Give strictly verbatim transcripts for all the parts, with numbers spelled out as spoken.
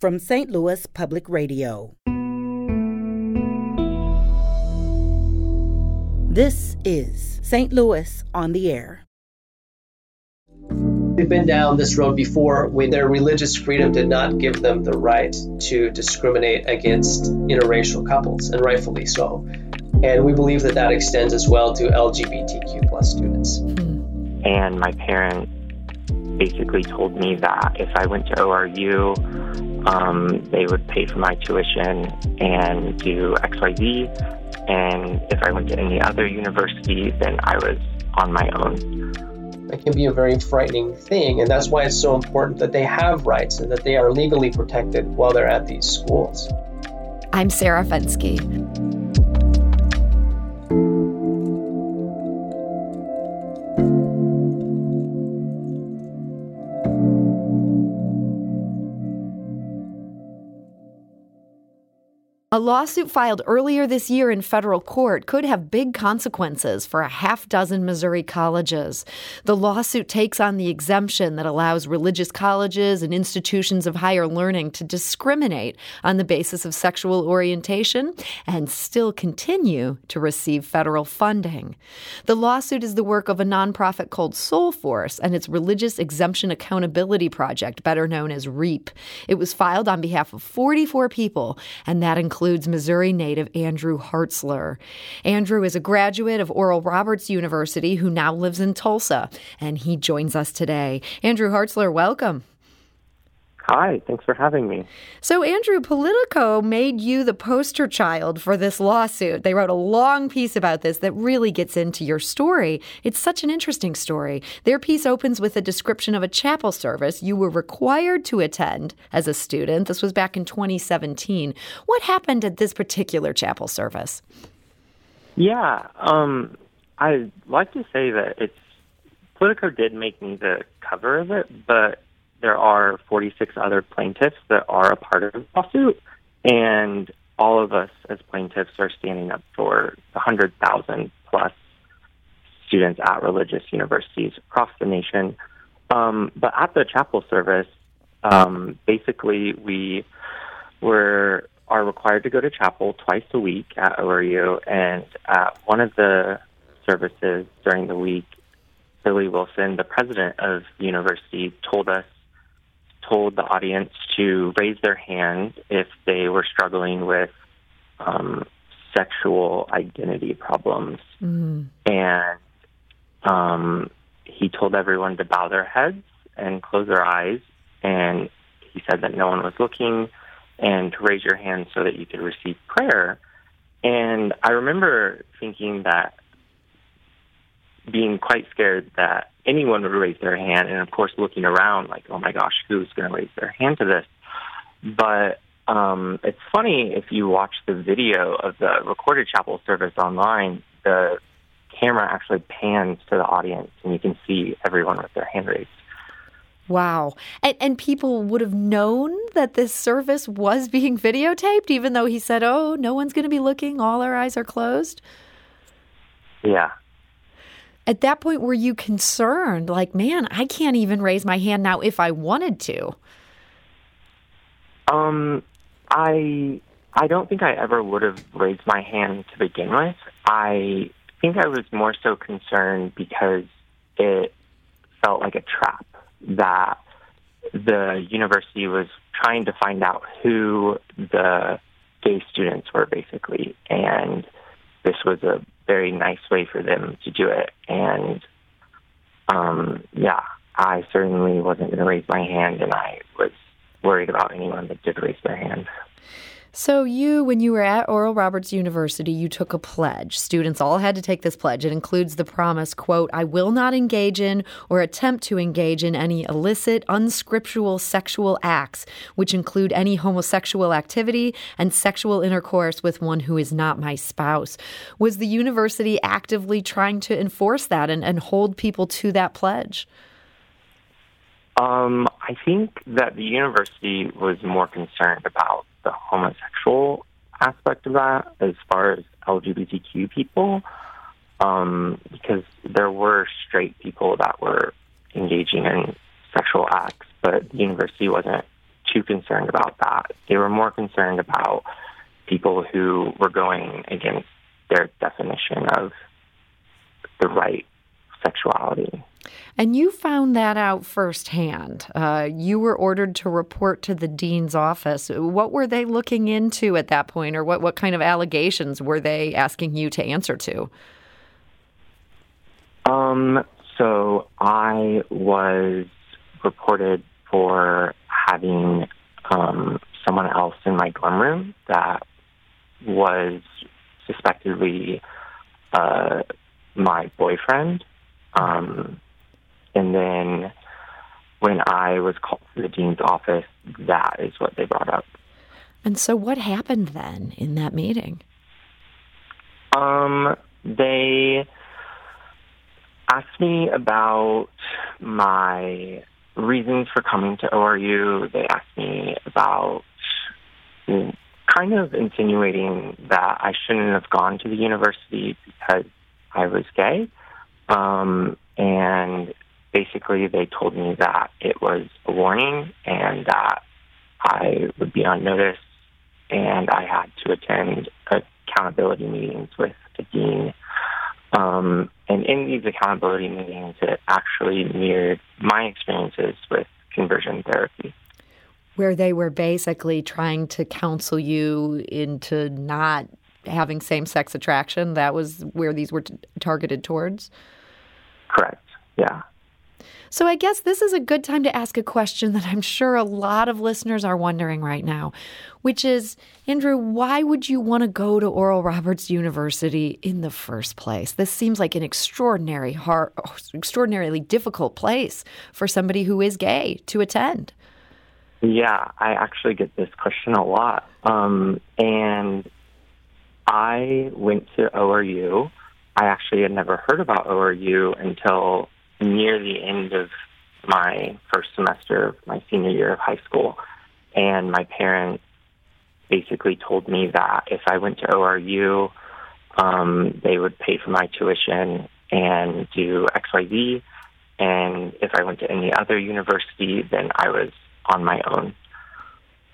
from Saint Louis Public Radio. This is Saint Louis on the Air. We've been down this road before when their religious freedom did not give them the right to discriminate against interracial couples, and rightfully so. And we believe that that extends as well to L G B T Q plus students. And my parents basically told me that if I went to O R U, um, they would pay for my tuition and do X Y Z. And if I went to any other university, then I was on my own. It can be a very frightening thing, and that's why it's so important that they have rights and that they are legally protected while they're at these schools. I'm Sarah Fenske. A lawsuit filed earlier this year in federal court could have big consequences for a half dozen Missouri colleges. The lawsuit takes on the exemption that allows religious colleges and institutions of higher learning to discriminate on the basis of sexual orientation and still continue to receive federal funding. The lawsuit is the work of a nonprofit called Soulforce and its Religious Exemption Accountability Project, better known as REAP. It was filed on behalf of forty-four people, and that includes includes Missouri native Andrew Hartzler. Andrew is a graduate of Oral Roberts University who now lives in Tulsa, and he joins us today. Andrew Hartzler, welcome. Hi, thanks for having me. So, Andrew, Politico made you the poster child for this lawsuit. They wrote a long piece about this that really gets into your story. It's such an interesting story. Their piece opens with a description of a chapel service you were required to attend as a student. This was back in twenty seventeen. What happened at this particular chapel service? Yeah, um, I'd like to say that it's Politico did make me the cover of it, but there are forty-six other plaintiffs that are a part of the lawsuit, and all of us as plaintiffs are standing up for one hundred thousand plus students at religious universities across the nation. Um, but at the chapel service, um, basically we were are required to go to chapel twice a week at O R U, and at one of the services during the week, Billy Wilson, the president of the university, told us told the audience to raise their hand if they were struggling with um, sexual identity problems. Mm-hmm. And um, he told everyone to bow their heads and close their eyes. And he said that no one was looking and to raise your hand so that you could receive prayer. And I remember thinking that, being quite scared that anyone would raise their hand, and of course looking around like, oh my gosh, who's going to raise their hand to this? But um, it's funny, if you watch the video of the recorded chapel service online, the camera actually pans to the audience, and you can see everyone with their hand raised. Wow. And, and people would have known that this service was being videotaped, even though he said, oh, no one's going to be looking, all our eyes are closed? Yeah. At that point, were you concerned, like, man, I can't even raise my hand now if I wanted to? Um, I I don't think I ever would have raised my hand to begin with. I think I was more so concerned because it felt like a trap, that the university was trying to find out who the gay students were, basically, and this was a very nice way for them to do it. And, um, yeah, I certainly wasn't going to raise my hand, and I was worried about anyone that did raise their hand. So you, when you were at Oral Roberts University, you took a pledge. Students all had to take this pledge. It includes the promise, quote, I will not engage in or attempt to engage in any illicit, unscriptural sexual acts, which include any homosexual activity and sexual intercourse with one who is not my spouse. Was the university actively trying to enforce that and, and hold people to that pledge? Um, I think that the university was more concerned about the homosexual aspect of that as far as L G B T Q people, um, because there were straight people that were engaging in sexual acts, but the university wasn't too concerned about that. They were more concerned about people who were going against their definition of the right sexuality. And you found that out firsthand. Uh, you were ordered to report to the dean's office. What were they looking into at that point, or what, what kind of allegations were they asking you to answer to? Um, so I was reported for having um, someone else in my dorm room that was suspectedly uh, my boyfriend. Um, and then when I was called to the dean's office, that is what they brought up. And so what happened then in that meeting? Um, they asked me about my reasons for coming to O R U. They asked me about kind of insinuating that I shouldn't have gone to the university because I was gay. Um, and basically they told me that it was a warning and that I would be on notice and I had to attend accountability meetings with the dean. Um, and in these accountability meetings, it actually mirrored my experiences with conversion therapy, where they were basically trying to counsel you into not having same-sex attraction. That was where these were t- targeted towards? Correct, yeah. So I guess this is a good time to ask a question that I'm sure a lot of listeners are wondering right now, which is, Andrew, why would you want to go to Oral Roberts University in the first place? This seems like an extraordinary hard, extraordinarily difficult place for somebody who is gay to attend. Yeah, I actually get this question a lot. Um, and I went to O R U. I actually had never heard about O R U until near the end of my first semester of my senior year of high school. And my parents basically told me that if I went to O R U, um, they would pay for my tuition and do X Y Z. And if I went to any other university, then I was on my own.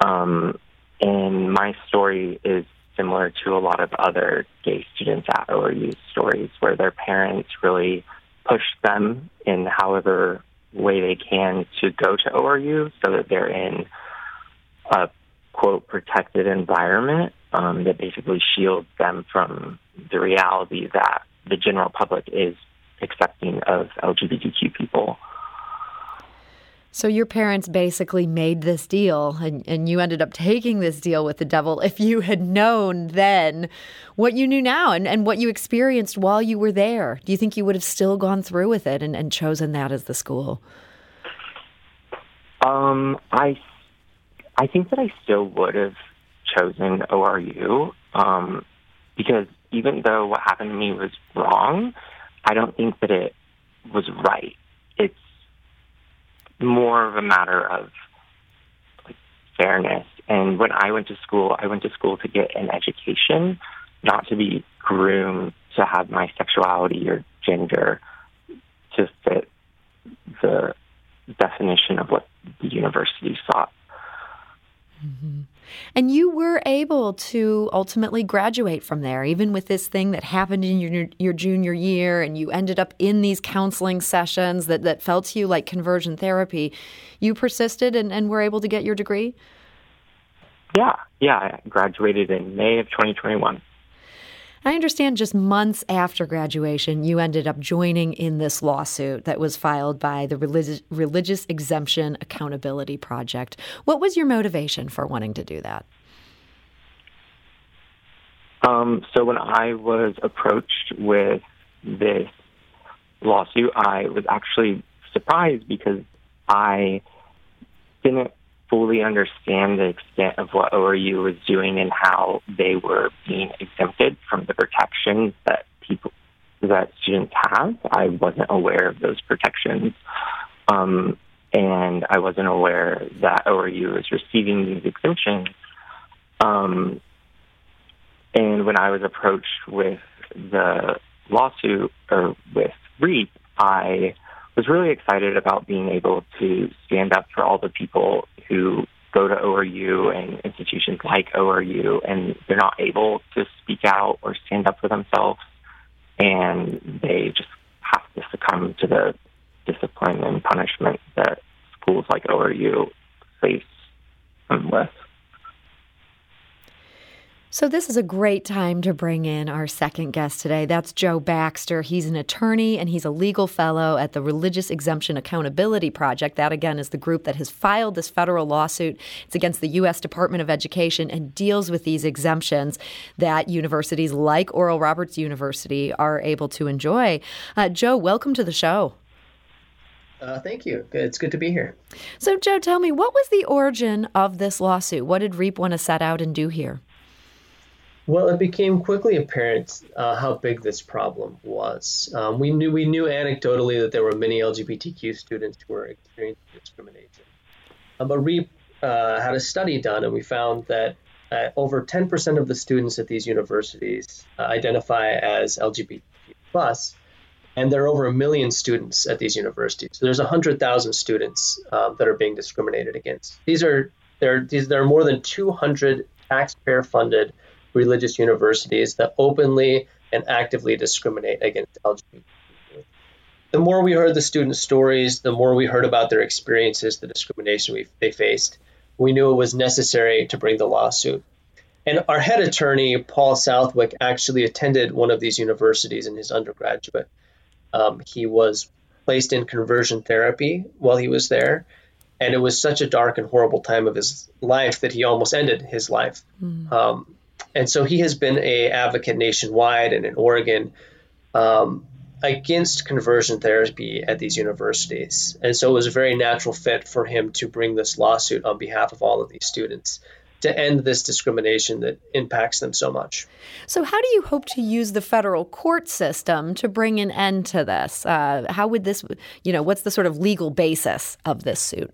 Um, and my story is similar to a lot of other gay students at O R U stories, where their parents really push them in however way they can to go to O R U so that they're in a, quote, protected environment um, that basically shields them from the reality that the general public is accepting of L G B T Q people. So your parents basically made this deal, and, and you ended up taking this deal with the devil. If you had known then what you knew now and, and what you experienced while you were there, do you think you would have still gone through with it and, and chosen that as the school? Um, I, I think that I still would have chosen O R U, um, because even though what happened to me was wrong, I don't think that it was right. It's more of a matter of like, fairness. And when I went to school, I went to school to get an education, not to be groomed to have my sexuality or gender to fit the definition of what the university sought. Mm-hmm. And you were able to ultimately graduate from there, even with this thing that happened in your your junior year, and you ended up in these counseling sessions that, that felt to you like conversion therapy. You persisted and, and were able to get your degree? Yeah. Yeah, I graduated in May of twenty twenty-one. I understand just months after graduation, you ended up joining in this lawsuit that was filed by the Religi- Religious Exemption Accountability Project. What was your motivation for wanting to do that? Um, so when I was approached with this lawsuit, I was actually surprised because I didn't fully understand the extent of what O R U was doing and how they were being exempted from the protections that people, that students have. I wasn't aware of those protections, um, and I wasn't aware that O R U was receiving these exemptions. Um, and when I was approached with the lawsuit, or with REAP, I was really excited about being able to stand up for all the people who go to O R U and institutions like O R U, and they're not able to speak out or stand up for themselves, and they just have to succumb to the discipline and punishment that schools like O R U face them with. So this is a great time to bring in our second guest today. That's Joe Baxter. He's an attorney, and he's a legal fellow at the Religious Exemption Accountability Project. That, again, is the group that has filed this federal lawsuit. It's against the U S Department of Education and deals with these exemptions that universities like Oral Roberts University are able to enjoy. Uh, Joe, welcome to the show. Uh, thank you. It's good to be here. So, Joe, tell me, what was the origin of this lawsuit? What did REAP want to set out and do here? Well, it became quickly apparent uh, how big this problem was. Um, we knew we knew anecdotally that there were many L G B T Q students who were experiencing discrimination. Um, but REAP uh, had a study done, and we found that uh, over ten percent of the students at these universities uh, identify as L G B T Q plus, and there are over a million students at these universities. So there's one hundred thousand students um, that are being discriminated against. These are there. These there are more than two hundred taxpayer-funded religious universities that openly and actively discriminate against L G B T Q. The more we heard the students' stories, the more we heard about their experiences, the discrimination we, they faced, we knew it was necessary to bring the lawsuit. And our head attorney, Paul Southwick, actually attended one of these universities in his undergraduate. Um, he was placed in conversion therapy while he was there. And it was such a dark and horrible time of his life that he almost ended his life. Mm. Um, And so he has been an advocate nationwide and in Oregon um, against conversion therapy at these universities. And so it was a very natural fit for him to bring this lawsuit on behalf of all of these students to end this discrimination that impacts them so much. So how do you hope to use the federal court system to bring an end to this? Uh, how would this, you know, what's the sort of legal basis of this suit?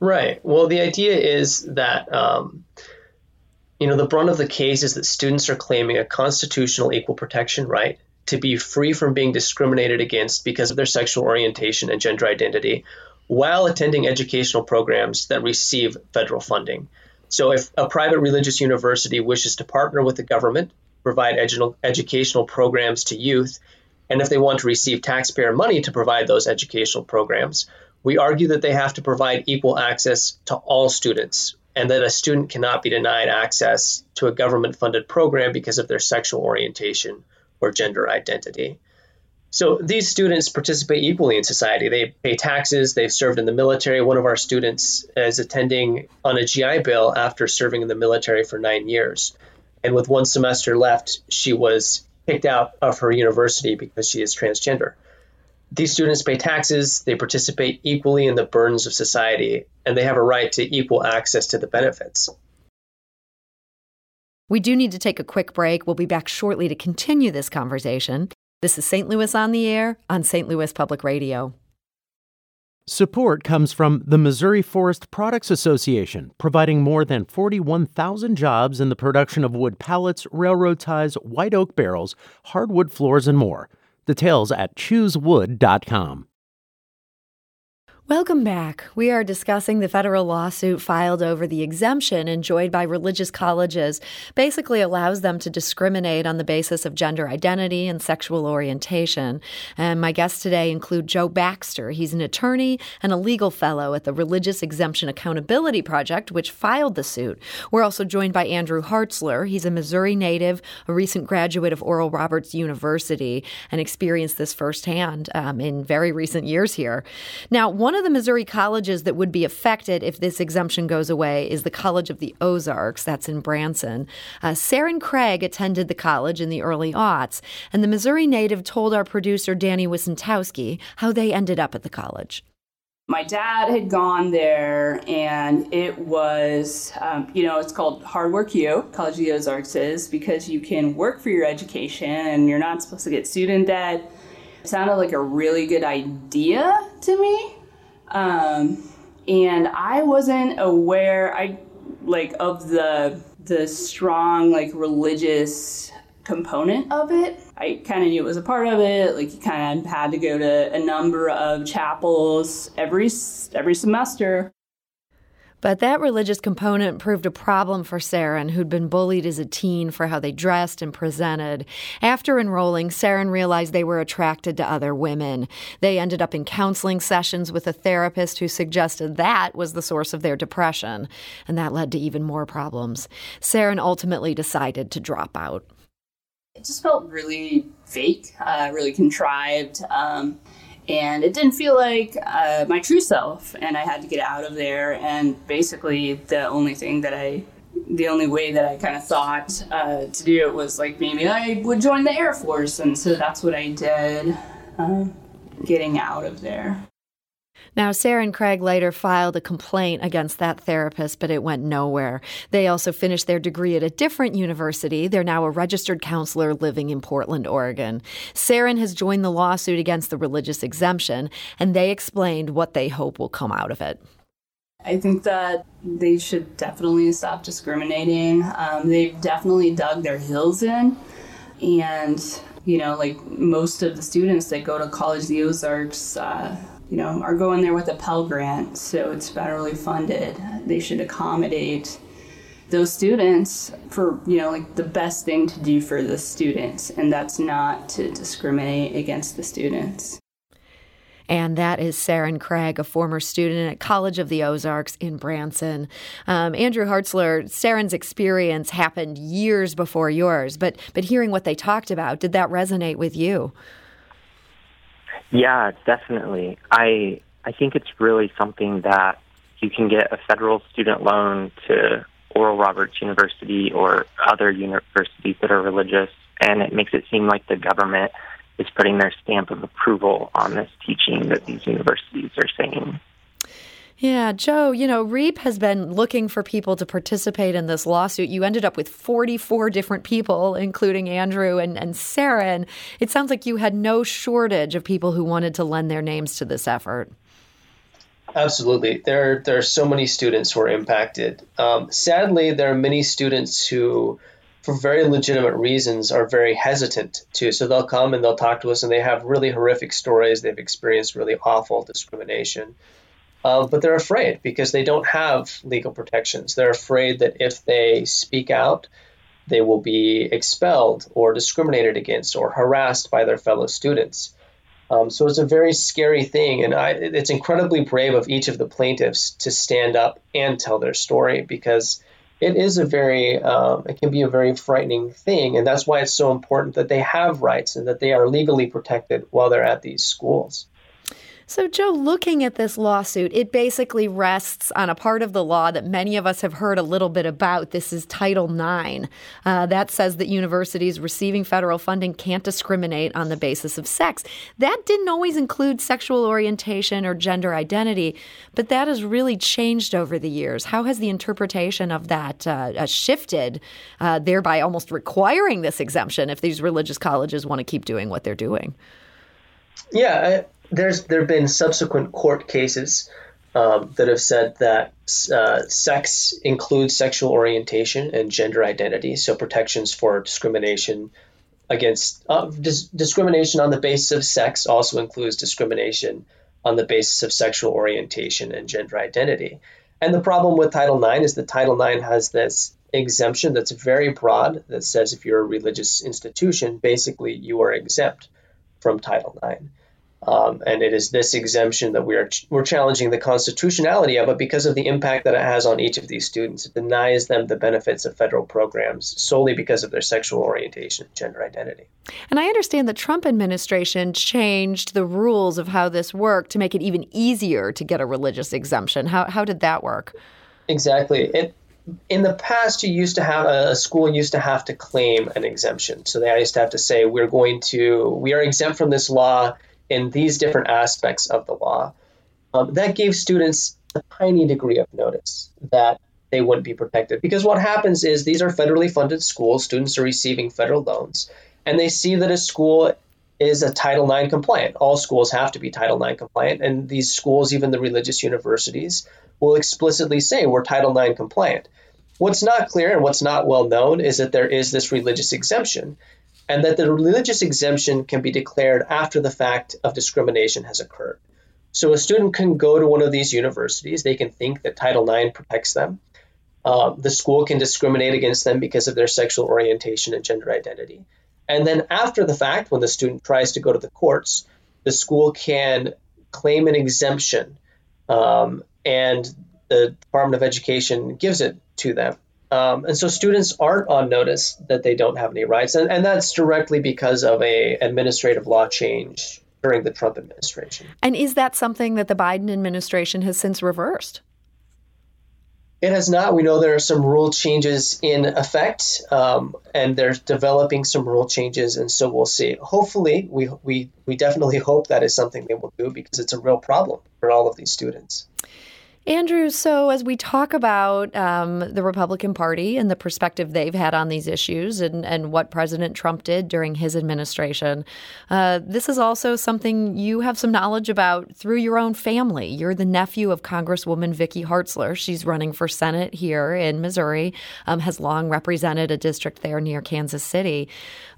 Right. Well, the idea is that um, You know, the brunt of the case is that students are claiming a constitutional equal protection right to be free from being discriminated against because of their sexual orientation and gender identity while attending educational programs that receive federal funding. So if a private religious university wishes to partner with the government, provide edu- educational programs to youth, and if they want to receive taxpayer money to provide those educational programs, we argue that they have to provide equal access to all students, and that a student cannot be denied access to a government-funded program because of their sexual orientation or gender identity. So these students participate equally in society. They pay taxes. They've served in the military. One of our students is attending on a G I Bill after serving in the military for nine years. And with one semester left, she was kicked out of her university because she is transgender. These students pay taxes, they participate equally in the burdens of society, and they have a right to equal access to the benefits. We do need to take a quick break. We'll be back shortly to continue this conversation. This is Saint Louis on the Air on Saint Louis Public Radio. Support comes from the Missouri Forest Products Association, providing more than forty-one thousand jobs in the production of wood pallets, railroad ties, white oak barrels, hardwood floors, and more. Details at choose wood dot com. Welcome back. We are discussing the federal lawsuit filed over the exemption enjoyed by religious colleges, basically allows them to discriminate on the basis of gender identity and sexual orientation. And my guests today include Joe Baxter. He's an attorney and a legal fellow at the Religious Exemption Accountability Project, which filed the suit. We're also joined by Andrew Hartzler. He's a Missouri native, a recent graduate of Oral Roberts University, and experienced this firsthand um, in very recent years here. Now, one One of the Missouri colleges that would be affected if this exemption goes away is the College of the Ozarks. That's in Branson. Uh, Saren Craig attended the college in the early aughts, and the Missouri native told our producer Danny Wisentowski how they ended up at the college. My dad had gone there, and it was, um, you know, it's called Hard Work U, College of the Ozarks is, because you can work for your education, and you're not supposed to get student debt. It sounded like a really good idea to me. Um, and I wasn't aware, I like of the, the strong, like religious component of it. I kind of knew it was a part of it. Like you kind of had to go to a number of chapels every, every semester. But that religious component proved a problem for Saren, who'd been bullied as a teen for how they dressed and presented. After enrolling, Saren realized they were attracted to other women. They ended up in counseling sessions with a therapist who suggested that was the source of their depression, and that led to even more problems. Saren ultimately decided to drop out. It just felt really fake, uh, really contrived, um, and it didn't feel like uh, my true self, and I had to get out of there. And basically the only thing that I, the only way that I kind of thought uh, to do it was like maybe I would join the Air Force, and so that's what I did, uh, getting out of there. Now, Saren Craig later filed a complaint against that therapist, but it went nowhere. They also finished their degree at a different university. They're now a registered counselor living in Portland, Oregon. Saren has joined the lawsuit against the religious exemption, and they explained what they hope will come out of it. I think that they should definitely stop discriminating. Um, they've definitely dug their heels in, and, you know, like most of the students that go to College of the Ozarks, uh, you know, are going there with a Pell Grant, so it's federally funded. They should accommodate those students for, you know, like the best thing to do for the students, and that's not to discriminate against the students. And that is Saren Craig, a former student at College of the Ozarks in Branson. Um, Andrew Hartzler, Saren's experience happened years before yours, but but hearing what they talked about, did that resonate with you? Yeah, definitely. I I think it's really something that you can get a federal student loan to Oral Roberts University or other universities that are religious, and it makes it seem like the government is putting their stamp of approval on this teaching that these universities are saying. Yeah, Joe, you know, REAP has been looking for people to participate in this lawsuit. You ended up with forty-four different people, including Andrew and, and Saren. It sounds like you had no shortage of people who wanted to lend their names to this effort. Absolutely. There, there are so many students who are impacted. Um, sadly, there are many students who, for very legitimate reasons, are very hesitant to. So they'll come and they'll talk to us, and they have really horrific stories. They've experienced really awful discrimination. Uh, but they're afraid because they don't have legal protections. They're afraid that if they speak out, they will be expelled or discriminated against or harassed by their fellow students. Um, so it's a very scary thing. And I, it's incredibly brave of each of the plaintiffs to stand up and tell their story, because it is a very, um, it can be a very frightening thing. And that's why it's so important that they have rights and that they are legally protected while they're at these schools. So, Joe, looking at this lawsuit, it basically rests on a part of the law that many of us have heard a little bit about. This is Title nine. Uh, that says that universities receiving federal funding can't discriminate on the basis of sex. That didn't always include sexual orientation or gender identity, but that has really changed over the years. How has the interpretation of that uh, shifted, uh, thereby almost requiring this exemption if these religious colleges want to keep doing what they're doing? Yeah, I- There's there have been subsequent court cases um, that have said that uh, sex includes sexual orientation and gender identity, so protections for discrimination against uh, dis- discrimination on the basis of sex also includes discrimination on the basis of sexual orientation and gender identity. And the problem with Title nine is that Title nine has this exemption that's very broad that says if you're a religious institution, basically you are exempt from Title nine. Um, and it is this exemption that we are ch- we're challenging the constitutionality of it because of the impact that it has on each of these students. It denies them the benefits of federal programs solely because of their sexual orientation and gender identity. And I understand the Trump administration changed the rules of how this worked to make it even easier to get a religious exemption. How how did that work? Exactly. It, in the past, you used to have a school used to have to claim an exemption. So they used to have to say, we're going to we are exempt from this law in these different aspects of the law. Um, that gave students a tiny degree of notice that they wouldn't be protected. Because what happens is these are federally funded schools, students are receiving federal loans, and they see that a school is a Title nine compliant. All schools have to be Title nine compliant, and these schools, even the religious universities, will explicitly say we're Title nine compliant. What's not clear and what's not well known is that there is this religious exemption, and that the religious exemption can be declared after the fact of discrimination has occurred. So a student can go to one of these universities. They can think that Title nine protects them. Uh, the school can discriminate against them because of their sexual orientation and gender identity. And then after the fact, when the student tries to go to the courts, the school can claim an exemption, um, and the Department of Education gives it to them. Um, and so students aren't on notice that they don't have any rights. And, and that's directly because of a administrative law change during the Trump administration. And is that something that the Biden administration has since reversed? It has not. We know there are some rule changes in effect, um, and they're developing some rule changes. And so we'll see. Hopefully, we, we, we definitely hope that is something they will do, because it's a real problem for all of these students. Andrew, so as we talk about um, the Republican Party and the perspective they've had on these issues and, and what President Trump did during his administration, uh, this is also something you have some knowledge about through your own family. You're the nephew of Congresswoman Vicky Hartzler. She's running for Senate here in Missouri, um, has long represented a district there near Kansas City.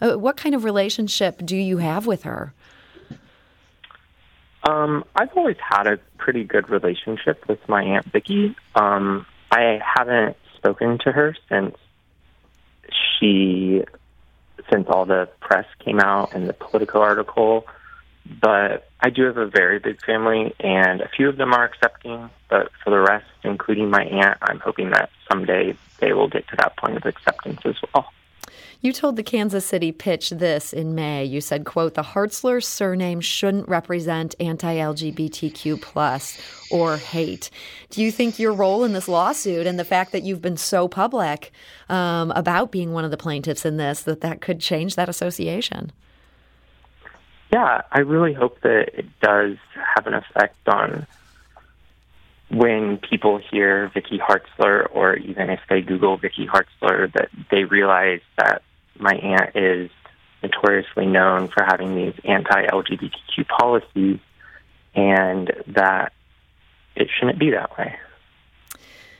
Uh, what kind of relationship do you have with her? Um, I've always had a pretty good relationship with my Aunt Vicky. Um, I haven't spoken to her since she, since all the press came out and the Politico article, but I do have a very big family, and a few of them are accepting, but for the rest, including my aunt, I'm hoping that someday they will get to that point of acceptance as well. You told the Kansas City Pitch this in May. You said, quote, the Hartzler surname shouldn't represent anti-L G B T Q plus or hate. Do you think your role in this lawsuit and the fact that you've been so public um, about being one of the plaintiffs in this, that that could change that association? Yeah, I really hope that it does have an effect on when people hear Vicky Hartzler, or even if they Google Vicky Hartzler, that they realize that my aunt is notoriously known for having these anti-L G B T Q policies, and that it shouldn't be that way.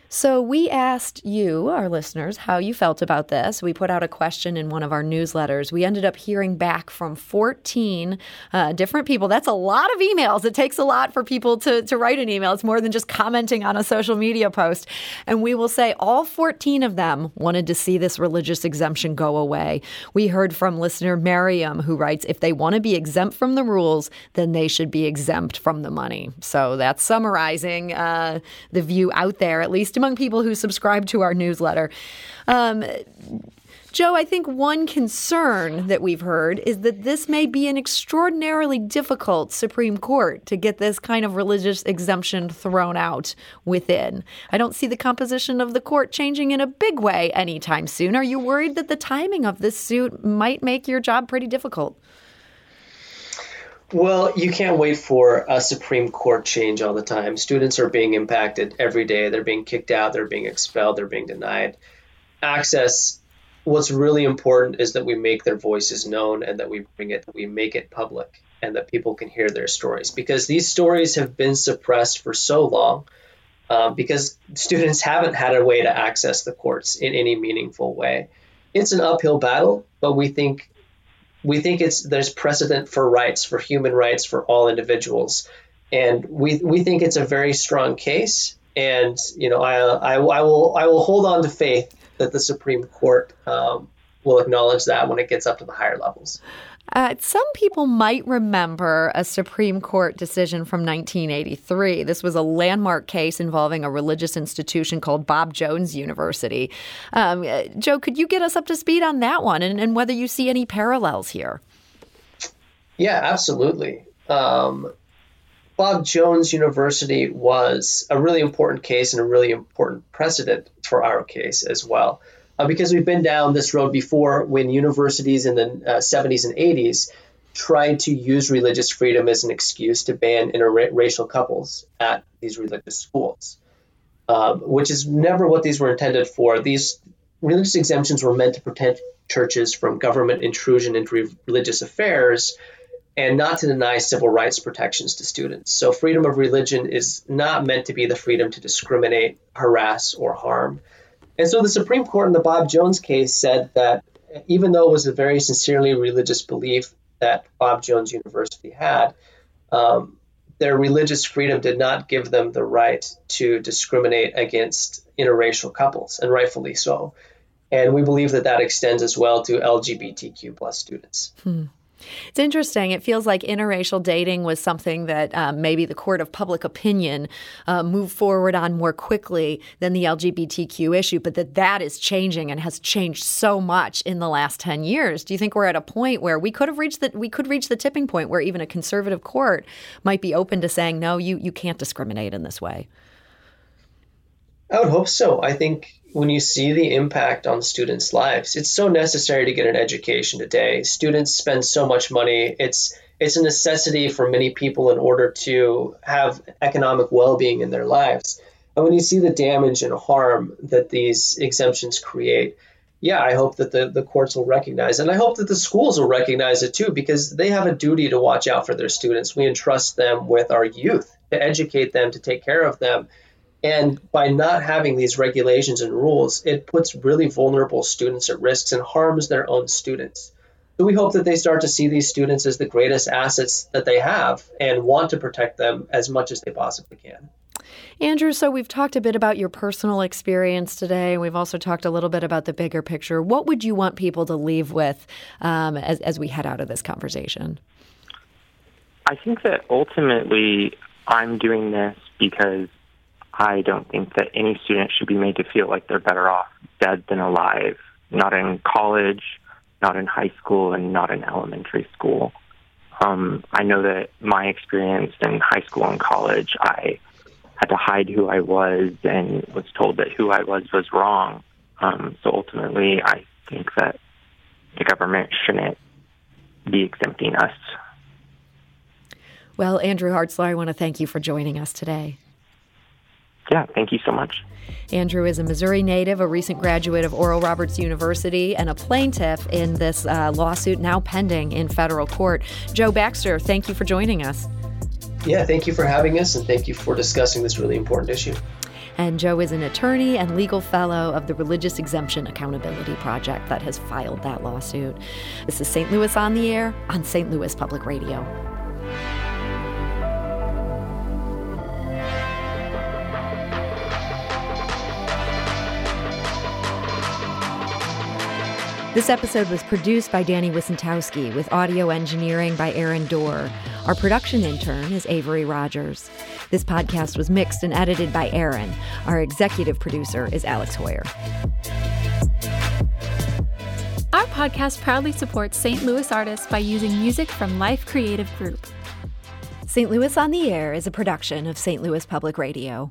So we asked you, our listeners, how you felt about this. We put out a question in one of our newsletters. We ended up hearing back from fourteen uh, different people. That's a lot of emails. It takes a lot for people to, to write an email. It's more than just commenting on a social media post. And we will say all fourteen of them wanted to see this religious exemption go away. We heard from listener Miriam, who writes, if they want to be exempt from the rules, then they should be exempt from the money. So that's summarizing uh, the view out there, at least among people who subscribe to our newsletter. Um, Joe, I think one concern that we've heard is that this may be an extraordinarily difficult Supreme Court to get this kind of religious exemption thrown out within. I don't see the composition of the court changing in a big way anytime soon. Are you worried that the timing of this suit might make your job pretty difficult? Well, you can't wait for a Supreme Court change all the time. Students are being impacted every day. They're being kicked out. They're being expelled. They're being denied access. What's really important is that we make their voices known, and that we bring it, we make it public, and that people can hear their stories, because these stories have been suppressed for so long uh, because students haven't had a way to access the courts in any meaningful way. It's an uphill battle, but we think We think it's there's precedent for rights, for human rights, for all individuals, and we we think it's a very strong case. And you know, I I, I will I will hold on to faith that the Supreme Court um, will acknowledge that when it gets up to the higher levels. Uh, some people might remember a Supreme Court decision from nineteen eighty-three. This was a landmark case involving a religious institution called Bob Jones University. Um, Joe, could you get us up to speed on that one, and, and whether you see any parallels here? Yeah, absolutely. Um, Bob Jones University was a really important case and a really important precedent for our case as well. Uh, because we've been down this road before, when universities in the uh, seventies and eighties tried to use religious freedom as an excuse to ban interracial couples at these religious schools, um, which is never what these were intended for. These religious exemptions were meant to protect churches from government intrusion into re- religious affairs, and not to deny civil rights protections to students. So freedom of religion is not meant to be the freedom to discriminate, harass, or harm. And so the Supreme Court in the Bob Jones case said that even though it was a very sincerely religious belief that Bob Jones University had, um, their religious freedom did not give them the right to discriminate against interracial couples, and rightfully so. And we believe that that extends as well to L G B T Q plus students. Hmm. It's interesting. It feels like interracial dating was something that um, maybe the court of public opinion uh, moved forward on more quickly than the L G B T Q issue, but that that is changing and has changed so much in the last ten years. Do you think we're at a point where we could have reached that we could reach the tipping point where even a conservative court might be open to saying, no, you you can't discriminate in this way? I would hope so. I think when you see the impact on students' lives, it's so necessary to get an education today. Students spend so much money. It's it's a necessity for many people in order to have economic well-being in their lives. And when you see the damage and harm that these exemptions create, yeah, I hope that the, the courts will recognize it. And I hope that the schools will recognize it too, because they have a duty to watch out for their students. We entrust them with our youth, to educate them, to take care of them. And by not having these regulations and rules, it puts really vulnerable students at risk and harms their own students. So we hope that they start to see these students as the greatest assets that they have and want to protect them as much as they possibly can. Andrew, so we've talked a bit about your personal experience today. We've also talked a little bit about the bigger picture. What would you want people to leave with um, as, as we head out of this conversation? I think that ultimately I'm doing this because I don't think that any student should be made to feel like they're better off dead than alive, not in college, not in high school, and not in elementary school. Um, I know that my experience in high school and college, I had to hide who I was and was told that who I was was wrong. Um, so ultimately, I think that the government shouldn't be exempting us. Well, Andrew Hartzler, I want to thank you for joining us today. Yeah, thank you so much. Andrew is a Missouri native, a recent graduate of Oral Roberts University, and a plaintiff in this uh, lawsuit now pending in federal court. Joe Baxter, thank you for joining us. Yeah, thank you for having us, and thank you for discussing this really important issue. And Joe is an attorney and legal fellow of the Religious Exemption Accountability Project that has filed that lawsuit. This is Saint Louis on the Air on Saint Louis Public Radio. This episode was produced by Danny Wisentowski with audio engineering by Aaron Dorr. Our production intern is Avery Rogers. This podcast was mixed and edited by Aaron. Our executive producer is Alex Hoyer. Our podcast proudly supports Saint Louis artists by using music from Life Creative Group. Saint Louis on the Air is a production of Saint Louis Public Radio.